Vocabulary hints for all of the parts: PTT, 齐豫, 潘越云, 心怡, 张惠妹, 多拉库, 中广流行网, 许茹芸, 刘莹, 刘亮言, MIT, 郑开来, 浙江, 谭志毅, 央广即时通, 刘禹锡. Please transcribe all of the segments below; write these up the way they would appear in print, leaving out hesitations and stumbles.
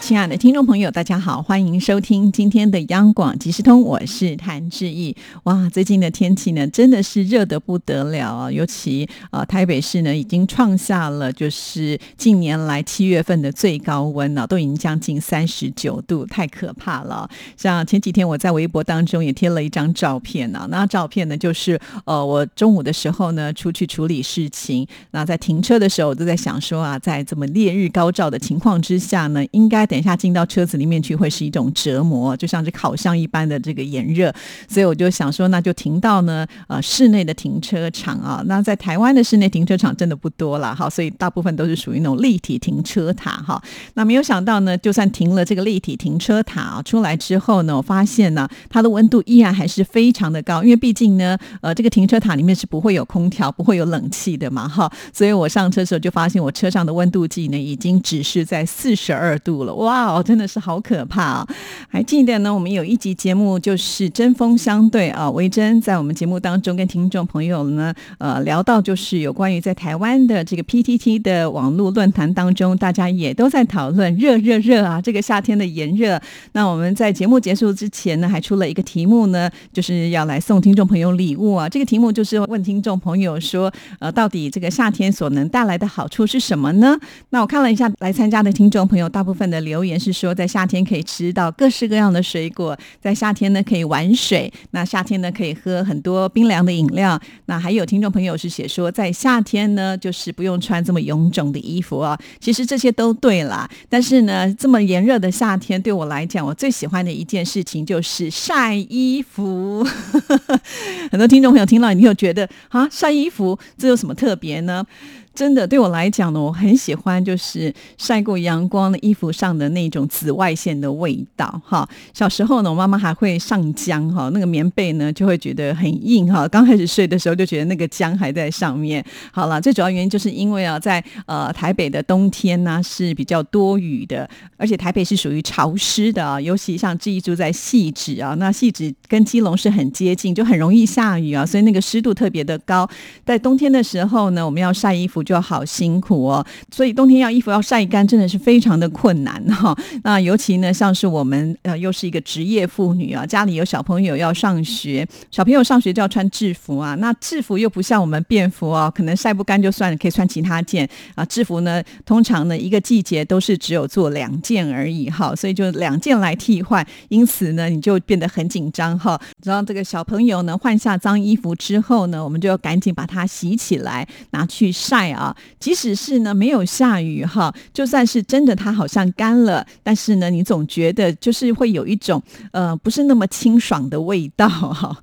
亲爱的听众朋友，大家好，欢迎收听今天的央广即时通，我是谭志毅。哇，最近的天气呢，真的是热得不得了啊！尤其台北市呢，已经创下了就是近年来7月份的最高温了，都已经将近39度，太可怕了。像前几天我在微博当中也贴了一张照片啊，那照片呢就是我中午的时候呢出去处理事情，那在停车的时候我都在想说啊，在这么烈日高照的情况之下呢，应该等一下进到车子里面去会是一种折磨，就像是烤箱一般的这个炎热，所以我就想说那就停到呢室内的停车场啊。那在台湾的室内停车场真的不多啦，好，所以大部分都是属于那种立体停车塔哈。那没有想到呢，就算停了这个立体停车塔啊，出来之后呢，我发现呢它的温度依然还是非常的高，因为毕竟呢这个停车塔里面是不会有空调不会有冷气的嘛哈，所以我上车的时候就发现我车上的温度计呢已经只是在42度了。哇，真的是好可怕啊！还记得呢，我们有一集节目就是针锋相对啊，维珍在我们节目当中跟听众朋友呢，聊到就是有关于在台湾的这个 PTT 的网络论坛当中，大家也都在讨论热啊，这个夏天的炎热。那我们在节目结束之前呢，还出了一个题目呢，就是要来送听众朋友礼物啊。这个题目就是问听众朋友说，到底这个夏天所能带来的好处是什么呢？那我看了一下来参加的听众朋友，大部分的留言是说在夏天可以吃到各式各样的水果，在夏天呢可以玩水，那夏天呢可以喝很多冰凉的饮料，那还有听众朋友是写说在夏天呢就是不用穿这么臃肿的衣服啊。其实这些都对啦，但是呢这么炎热的夏天对我来讲，我最喜欢的一件事情就是晒衣服很多听众朋友听到你又觉得啊，晒衣服这有什么特别呢？真的对我来讲呢，我很喜欢就是晒过阳光的衣服上的那种紫外线的味道哈。小时候呢，我妈妈还会上浆哈，那个棉被呢就会觉得很硬哈，刚开始睡的时候就觉得那个浆还在上面。好了，最主要原因就是因为啊，在台北的冬天呢是比较多雨的，而且台北是属于潮湿的啊，尤其像志毅住在汐止啊，那汐止跟基隆是很接近，就很容易下雨啊，所以那个湿度特别的高。在冬天的时候呢，我们要晒衣服就好辛苦哦，所以冬天要衣服要晒干真的是非常的困难哈。那尤其呢，像是我们又是一个职业妇女啊，家里有小朋友要上学，小朋友上学就要穿制服啊。那制服又不像我们便服啊，可能晒不干就算了，可以穿其他件啊。制服呢，通常呢一个季节都是只有做2件而已哈，所以就2件来替换，因此呢你就变得很紧张哈。然后这个小朋友呢换下脏衣服之后呢，我们就要赶紧把它洗起来，拿去晒。即使是呢没有下雨哈，就算是真的它好像干了，但是呢你总觉得就是会有一种不是那么清爽的味道哈，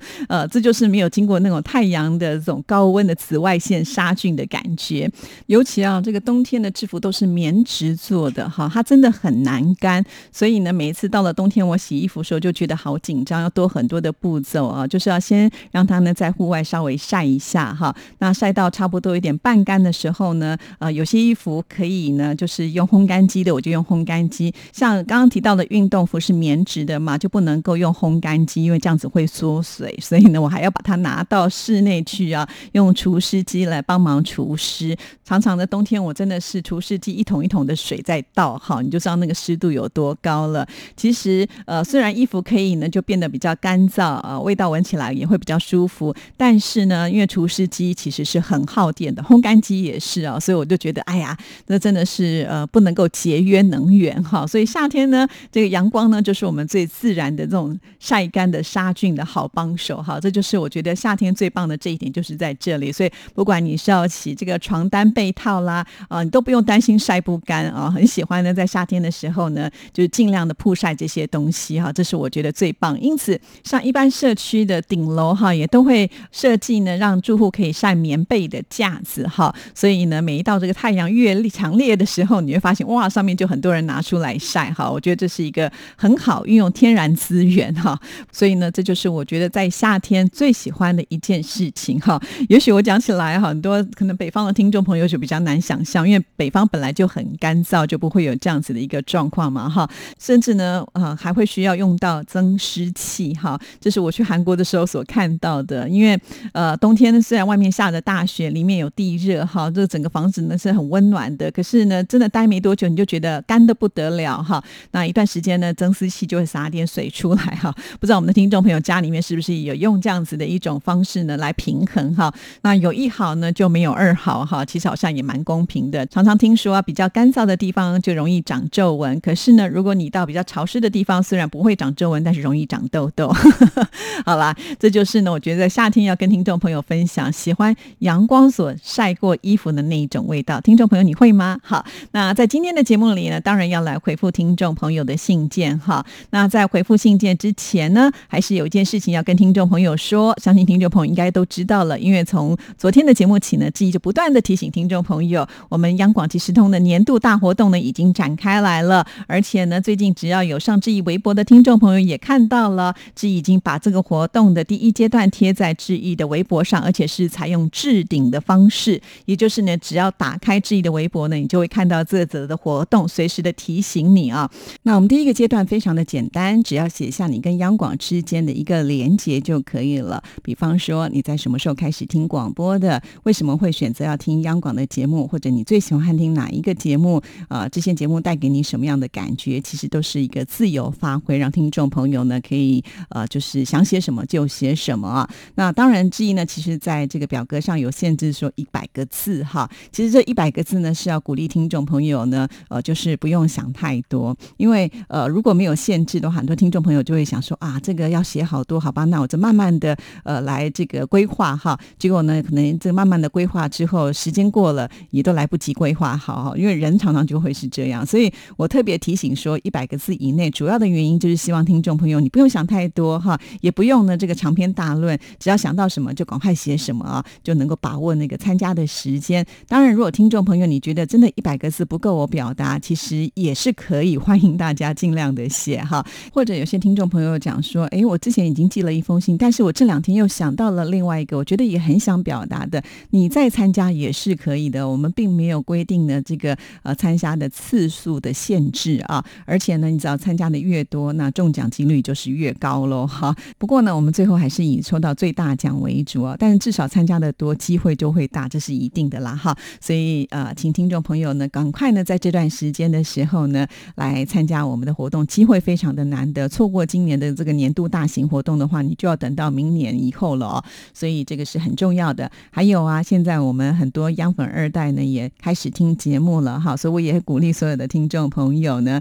这就是没有经过那种太阳的这种高温的紫外线杀菌的感觉。尤其啊这个冬天的制服都是棉质做的哈，它真的很难干，所以呢每一次到了冬天我洗衣服的时候就觉得好紧张，要多很多的步骤啊，就是要先让它呢在户外稍微晒一下哈，那晒到差不多有点半干的时候呢，有些衣服可以呢就是用烘干机的，我就用烘干机。像刚刚提到的运动服是棉质的嘛，就不能够用烘干机，因为这样子会缩水，所以呢我还要把它拿到室内去啊，用除湿机来帮忙除湿。常常的冬天我真的是除湿机一桶一桶的水在倒，好，你就知道那个湿度有多高了。其实虽然衣服可以呢就变得比较干燥，味道闻起来也会比较舒服，但是呢因为除湿机其实是很耗电的，烘干机也是啊，所以我就觉得哎呀，那真的是不能够节约能源哈。所以夏天呢，这个阳光呢，就是我们最自然的这种晒干的杀菌的好帮手哈。这就是我觉得夏天最棒的这一点，就是在这里。所以不管你是要洗这个床单被套啦，你都不用担心晒不干啊。很喜欢呢，在夏天的时候呢，就是尽量的曝晒这些东西哈，这是我觉得最棒。因此，像一般社区的顶楼哈，也都会设计呢，让住户可以晒棉被的架子哈。所以呢，每一道这个太阳越强烈的时候，你会发现哇，上面就很多人拿出来晒哈。我觉得这是一个很好运用天然资源哈。所以呢，这就是我觉得在夏天最喜欢的一件事情哈。也许我讲起来很多可能北方的听众朋友就比较难想象，因为北方本来就很干燥，就不会有这样子的一个状况嘛哈。甚至呢，还会需要用到增湿器哈。这是我去韩国的时候所看到的，因为冬天虽然外面下着大雪，里面有地热哈，这整个房子呢是很温暖的，可是呢真的待没多久你就觉得干得不得了哈。那一段时间呢，增湿器就会洒点水出来哈。不知道我们的听众朋友家里面是不是有用这样子的一种方式呢来平衡哈？那有一好呢就没有二好哈，其实好像也蛮公平的。常常听说比较干燥的地方就容易长皱纹，可是呢如果你到比较潮湿的地方，虽然不会长皱纹，但是容易长痘痘好啦，这就是呢我觉得在夏天要跟听众朋友分享喜欢阳光所晒过衣服的那一种味道。听众朋友你会吗？好，那在今天的节目里呢，当然要来回复听众朋友的信件哈。那在回复信件之前呢，还是有一件事情要跟听众朋友说，相信听众朋友应该都知道了，因为从昨天的节目起呢，志毅就不断的提醒听众朋友，我们央广即时通的年度大活动呢已经展开来了，而且呢最近只要有上志毅微博的听众朋友也看到了，志毅已经把这个活动的第一阶段贴在志毅的微博上，而且是采用置顶的方式，也就是呢只要打开志毅的微博呢，你就会看到这则的活动随时的提醒你啊。那我们第一个阶段非常的简单，只要写下你跟央广之间的一个连结就可以了，比方说你在什么时候开始听广播的，为什么会选择要听央广的节目，或者你最喜欢听哪一个节目，这些节目带给你什么样的感觉，其实都是一个自由发挥，让听众朋友呢可以就是想写什么就写什么啊。那当然志毅呢其实在这个表格上有限制说100个字哈，其实这100个字呢是要鼓励听众朋友呢就是不用想太多，因为如果没有限制的话，很多听众朋友就会想说啊这个要写好多，好吧，那我就慢慢的来这个规划哈，结果呢可能这慢慢的规划之后时间过了也都来不及规划好，因为人常常就会是这样，所以我特别提醒说100个字以内，主要的原因就是希望听众朋友你不用想太多哈，也不用呢这个长篇大论，只要想到什么就赶快写什么啊，就能够把握那个参加的时间。当然如果听众朋友你觉得真的100个字不够我表达，其实也是可以，欢迎大家尽量的写哈。或者有些听众朋友讲说，诶，我之前已经寄了一封信，但是我这2天又想到了另外一个我觉得也很想表达的，你再参加也是可以的，我们并没有规定呢这个参加的次数的限制啊，而且呢你只要参加的越多，那中奖几率就是越高咯哈。不过呢我们最后还是以抽到最大奖为主啊，但是至少参加的多机会就会大，这是一定的啦哈。所以请听众朋友呢赶快呢在这段时间的时候呢来参加我们的活动，机会非常的难得，错过今年的这个年度大型活动的话，你就要等到明年以后了哦，所以这个是很重要的。还有啊，现在我们很多央粉2代呢也开始听节目了哈，所以我也鼓励所有的听众朋友呢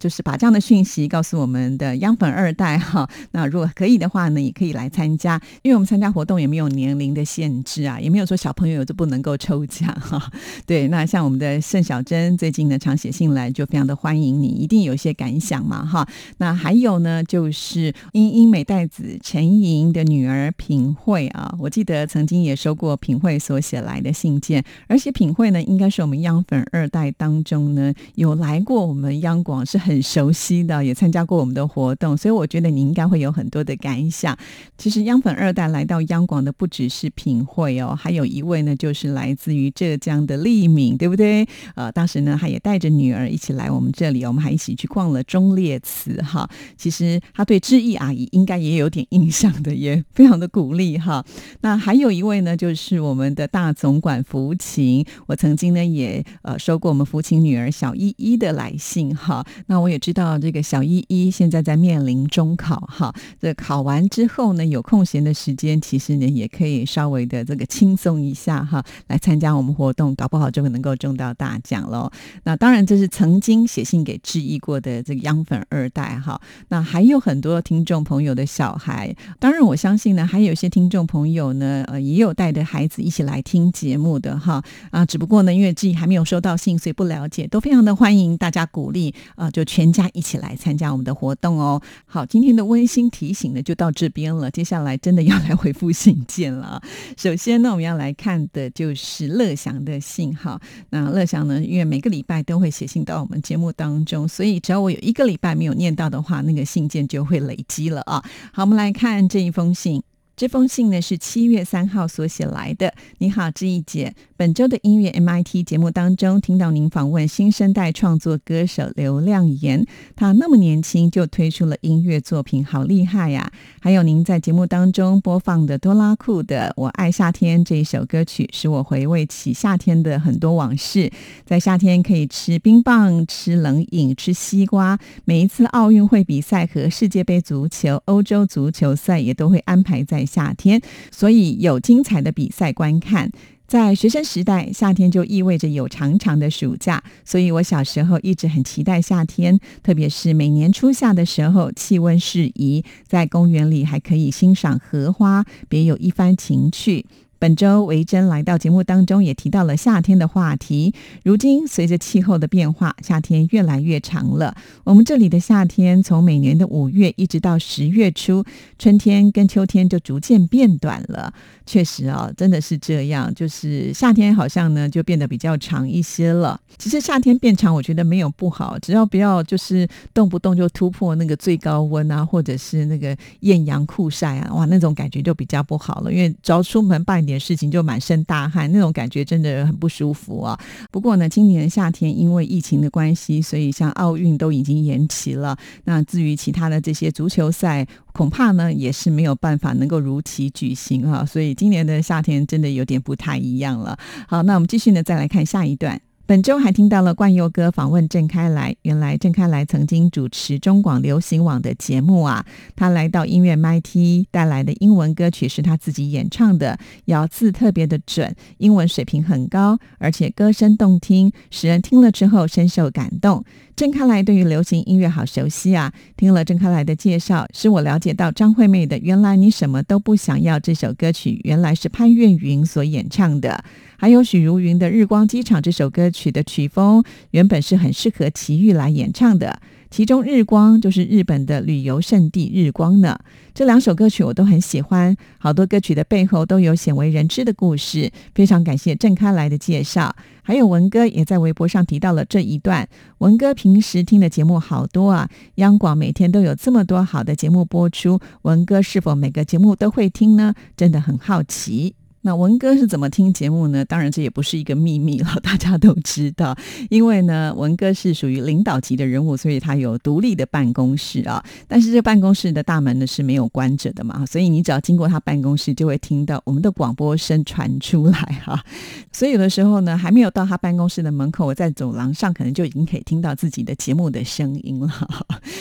就是把这样的讯息告诉我们的央粉2代哈，那如果可以的话呢也可以来参加，因为我们参加活动也没有年龄的限制啊，也没有说小朋友就不能够抽奖哈。对，那像我们的盛小珍最近呢常写信来，就非常的欢迎你，一定有些感想嘛哈。那还有呢就是英美代子陈莹的女儿品慧啊，我记得曾经也收过品慧所写来的信件，而且品慧呢应该是我们央粉2代当中呢有来过我们央广，是很熟悉的，也参加过我们的活动，所以我觉得你应该会有很多的感想。其实央粉2代来到央广的不只是品慧哦，还有一位呢就是来自于浙江的丽敏，对不对？当时呢他也带着女儿一起来我们这里，我们还一起去逛了忠烈祠哈。其实他对志毅阿姨应该也有点印象的，也非常的鼓励哈。那还有一位呢就是我们的大总管福琴，我曾经呢也收过我们福琴女儿小依依的来信哈。那我也知道这个小依依现在在面临中考哈，这考完之后呢有空闲的时间，其实呢也可以稍微的这个轻松一下哈，来参加我们活动，搞不好就能够中到大奖了。那当然这是曾经写信给志毅过的这个央粉2代哈。那还有很多听众朋友的小孩，当然我相信呢还有一些听众朋友呢也有带着孩子一起来听节目的哈。只不过呢因为志毅还没有收到信，所以不了解，都非常的欢迎大家鼓励就全家一起来参加我们的活动哦。好，今天的温馨提醒呢就到这边了，接下来真的要来回复信件了。首先呢我们要来看的就是是乐祥的信哈。那乐祥呢，因为每个礼拜都会写信到我们节目当中，所以只要我有一个礼拜没有念到的话，那个信件就会累积了啊。好，我们来看这一封信。这封信呢是7月3号所写来的。你好，志毅姐，本周的音乐 MIT 节目当中听到您访问新生代创作歌手刘亮言，他那么年轻就推出了音乐作品，好厉害呀！还有您在节目当中播放的多拉库的《我爱夏天》这一首歌曲，使我回味起夏天的很多往事。在夏天可以吃冰棒、吃冷饮、吃西瓜，每一次奥运会比赛和世界杯足球、欧洲足球赛也都会安排在夏天，所以有精彩的比赛观看。在学生时代，夏天就意味着有长长的暑假，所以我小时候一直很期待夏天，特别是每年初夏的时候，气温适宜，在公园里还可以欣赏荷花，别有一番情趣。本周维珍来到节目当中也提到了夏天的话题，如今随着气候的变化，夏天越来越长了。我们这里的夏天从每年的5月一直到10月初，春天跟秋天就逐渐变短了。确实啊，真的是这样，就是夏天好像呢就变得比较长一些了。其实夏天变长我觉得没有不好，只要不要就是动不动就突破那个最高温啊，或者是那个艳阳酷晒啊，哇，那种感觉就比较不好了，因为只要出门办点事情就满身大汗，那种感觉真的很不舒服啊。不过呢，今年夏天因为疫情的关系，所以像奥运都已经延期了，那至于其他的这些足球赛恐怕呢也是没有办法能够如期举行啊，所以今年的夏天真的有点不太一样了。好，那我们继续呢再来看下一段。本周还听到了冠佑哥访问郑开来，原来郑开来曾经主持中广流行网的节目啊。他来到音乐 MIT 带来的英文歌曲是他自己演唱的，咬字特别的准，英文水平很高，而且歌声动听，使人听了之后深受感动。郑开来对于流行音乐好熟悉啊，听了郑开来的介绍，使我了解到张惠妹的《原来你什么都不想要》这首歌曲原来是潘越云所演唱的，还有许茹芸的《日光机场》这首歌曲的曲风原本是很适合齐豫来演唱的，其中日光就是日本的旅游胜地日光呢。这两首歌曲我都很喜欢，好多歌曲的背后都有鲜为人知的故事，非常感谢郑开来的介绍。还有文哥也在微博上提到了这一段，文哥平时听的节目好多啊，央广每天都有这么多好的节目播出，文哥是否每个节目都会听呢？真的很好奇。那文哥是怎么听节目呢？当然这也不是一个秘密了，大家都知道。因为呢，文哥是属于领导级的人物，所以他有独立的办公室啊。但是这办公室的大门呢是没有关着的嘛，所以你只要经过他办公室，就会听到我们的广播声传出来啊。所以有的时候呢，还没有到他办公室的门口，我在走廊上可能就已经可以听到自己的节目的声音了。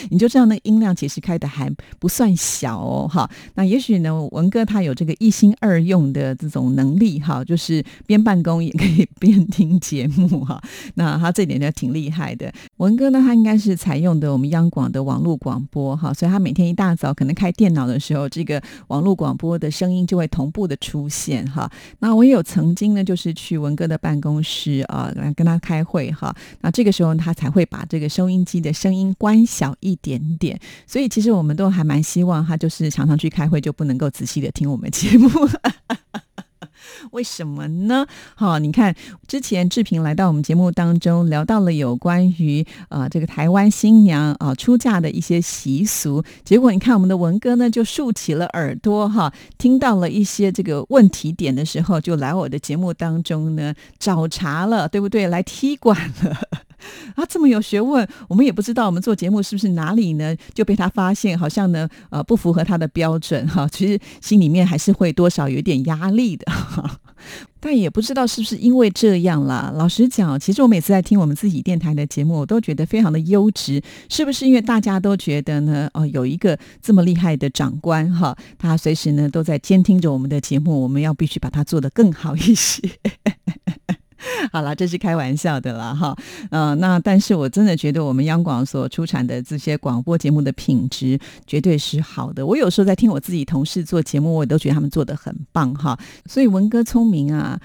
你就知道那个音量其实开的还不算小哦哈。那也许呢，文哥他有这个一心二用的这种能力哈，就是边办公也可以边听节目哈，那他这点就挺厉害的。文哥呢，他应该是采用的我们央广的网络广播哈，所以他每天一大早可能开电脑的时候，这个网络广播的声音就会同步的出现哈。那我也有曾经呢，就是去文哥的办公室啊，跟他开会哈，那这个时候他才会把这个收音机的声音关小一点点。所以其实我们都还蛮希望他就是常常去开会，就不能够仔细的听我们节目。为什么呢？好，你看之前志平来到我们节目当中，聊到了有关于这个台湾新娘出嫁的一些习俗，结果你看我们的文哥呢就竖起了耳朵哈，听到了一些这个问题点的时候，就来我的节目当中呢找茬了，对不对？来踢馆了。啊，这么有学问，我们也不知道我们做节目是不是哪里呢就被他发现，好像呢不符合他的标准哈，其实心里面还是会多少有点压力的哈。但也不知道是不是因为这样啦，老实讲，其实我每次在听我们自己电台的节目，我都觉得非常的优质，是不是因为大家都觉得呢有一个这么厉害的长官哈，他随时呢都在监听着我们的节目，我们要必须把它做得更好一些。好了，这是开玩笑的啦哈。那但是我真的觉得我们央广所出产的这些广播节目的品质绝对是好的。我有时候在听我自己同事做节目，我都觉得他们做得很棒哈。所以文哥聪明啊，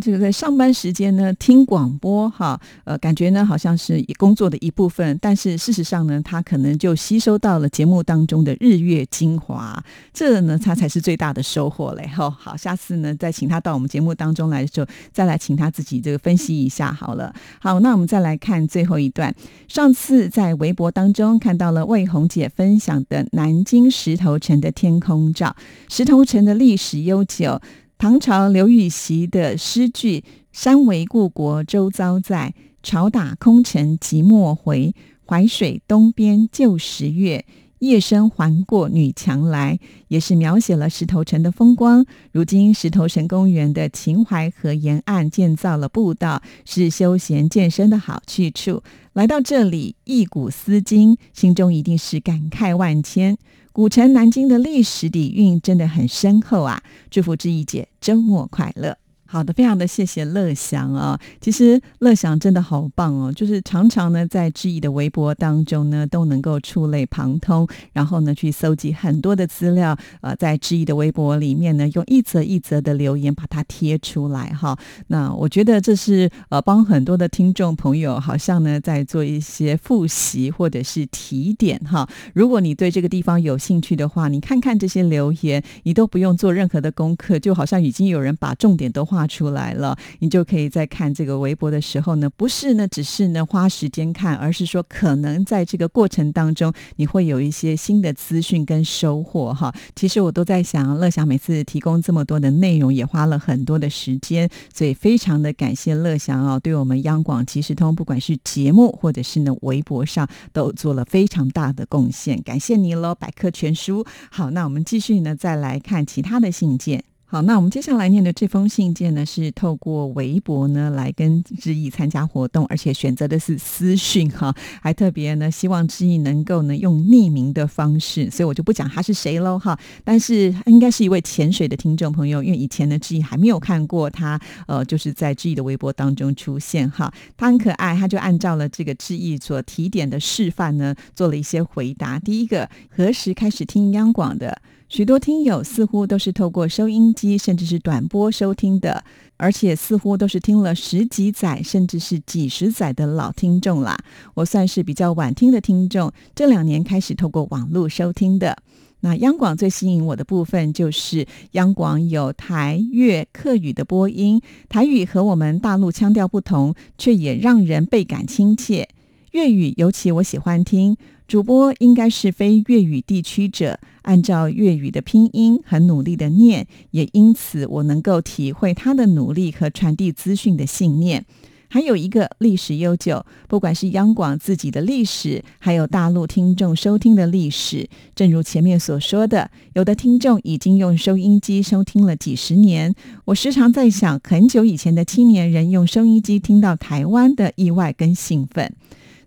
这个在上班时间呢听广播哈，感觉呢好像是工作的一部分，但是事实上呢，他可能就吸收到了节目当中的日月精华，这呢他才是最大的收获嘞哈。好，下次呢再请他到我们节目当中来的时候，再来请他自己这个分析一下好了。好，那我们再来看最后一段。上次在微博当中看到了魏红姐分享的南京石头城的天空照，石头城的历史悠久，唐朝刘禹锡的诗句山为故国周遭在，潮打空城即墨回，淮水东边旧时月，夜深还过女墙来，也是描写了石头城的风光。如今石头城公园的秦淮河沿岸建造了步道，是休闲健身的好去处。来到这里忆古思今，心中一定是感慨万千。古城南京的历史底蕴真的很深厚啊！祝福志毅姐周末快乐。好的，非常的谢谢乐祥啊、哦！其实乐祥真的好棒哦，就是常常呢在志毅的微博当中呢都能够触类旁通，然后呢去搜集很多的资料，在志毅的微博里面呢用一则一则的留言把它贴出来哈。那我觉得这是帮很多的听众朋友好像呢在做一些复习或者是提点哈。如果你对这个地方有兴趣的话，你看看这些留言，你都不用做任何的功课，就好像已经有人把重点都画出来了，你就可以在看这个微博的时候呢，不是呢只是呢花时间看，而是说可能在这个过程当中你会有一些新的资讯跟收获哈。其实我都在想，乐祥每次提供这么多的内容也花了很多的时间，所以非常的感谢乐祥啊、哦，对我们央广即时通不管是节目或者是呢微博上都做了非常大的贡献，感谢你咯，百科全书。好，那我们继续呢再来看其他的信件。好，那我们接下来念的这封信件呢，是透过微博呢来跟志毅参加活动，而且选择的是私讯哈，还特别呢希望志毅能够呢用匿名的方式，所以我就不讲他是谁喽哈。但是应该是一位潜水的听众朋友，因为以前呢志毅还没有看过他，就是在志毅的微博当中出现哈，他很可爱，他就按照了这个志毅所提点的示范呢，做了一些回答。第一个，何时开始听央广的？许多听友似乎都是透过收音机甚至是短波收听的，而且似乎都是听了十几载甚至是几十载的老听众啦。我算是比较晚听的听众，这2年开始透过网络收听的。那央广最吸引我的部分就是央广有台粤客语的播音，台语和我们大陆腔调不同，却也让人倍感亲切。粤语尤其我喜欢听，主播应该是非粤语地区者，按照粤语的拼音很努力的念，也因此我能够体会他的努力和传递资讯的信念。还有一个，历史悠久，不管是央广自己的历史，还有大陆听众收听的历史，正如前面所说的，有的听众已经用收音机收听了几十年。我时常在想，很久以前的青年人用收音机听到台湾的意外跟兴奋。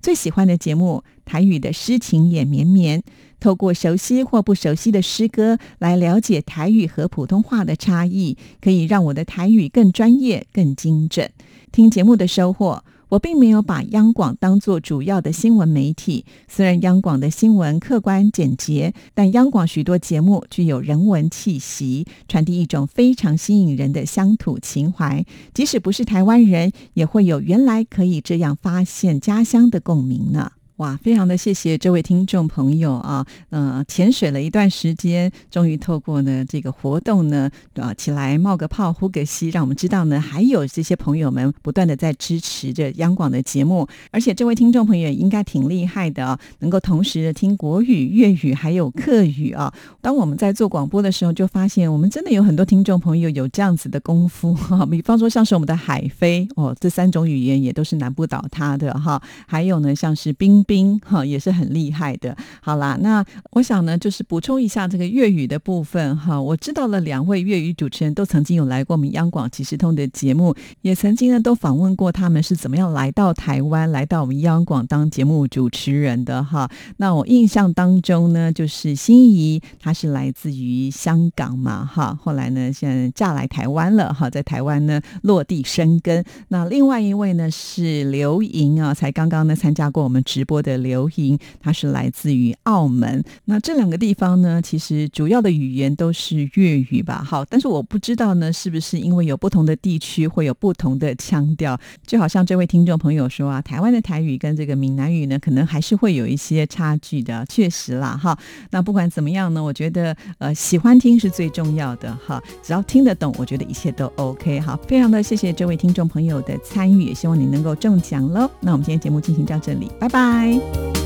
最喜欢的节目，台语的诗情也绵绵，透过熟悉或不熟悉的诗歌来了解台语和普通话的差异，可以让我的台语更专业更精准。听节目的收获，我并没有把央广当作主要的新闻媒体，虽然央广的新闻客观简洁，但央广许多节目具有人文气息，传递一种非常吸引人的乡土情怀，即使不是台湾人，也会有原来可以这样发现家乡的共鸣呢。哇，非常的谢谢这位听众朋友啊，潜水了一段时间，终于透过呢这个活动呢，起来冒个泡呼个吸，让我们知道呢还有这些朋友们不断的在支持着央广的节目。而且这位听众朋友应该挺厉害的啊，能够同时听国语、粤语还有客语啊。当我们在做广播的时候，就发现我们真的有很多听众朋友有这样子的功夫啊，比方说像是我们的海飞哦，这3种语言也都是难不倒他的哈，还有呢像是冰兵也是很厉害的。好啦，那我想呢就是补充一下这个粤语的部分哈。我知道了两位粤语主持人都曾经有来过我们央广即时通的节目，也曾经呢都访问过他们是怎么样来到台湾，来到我们央广当节目主持人的哈。那我印象当中呢就是心怡她是来自于香港嘛哈，后来呢现在嫁来台湾了哈，在台湾呢落地生根。那另外一位呢是刘莹啊，才刚刚呢参加过我们直播的刘莹，她是来自于澳门。那这两个地方呢其实主要的语言都是粤语吧。好，但是我不知道呢是不是因为有不同的地区会有不同的腔调，就好像这位听众朋友说啊，台湾的台语跟这个闽南语呢可能还是会有一些差距的，确实啦哈。那不管怎么样呢，我觉得喜欢听是最重要的哈，只要听得懂我觉得一切都 OK。 好，非常的谢谢这位听众朋友的参与，也希望你能够中奖咯。那我们今天节目进行到这里，拜拜。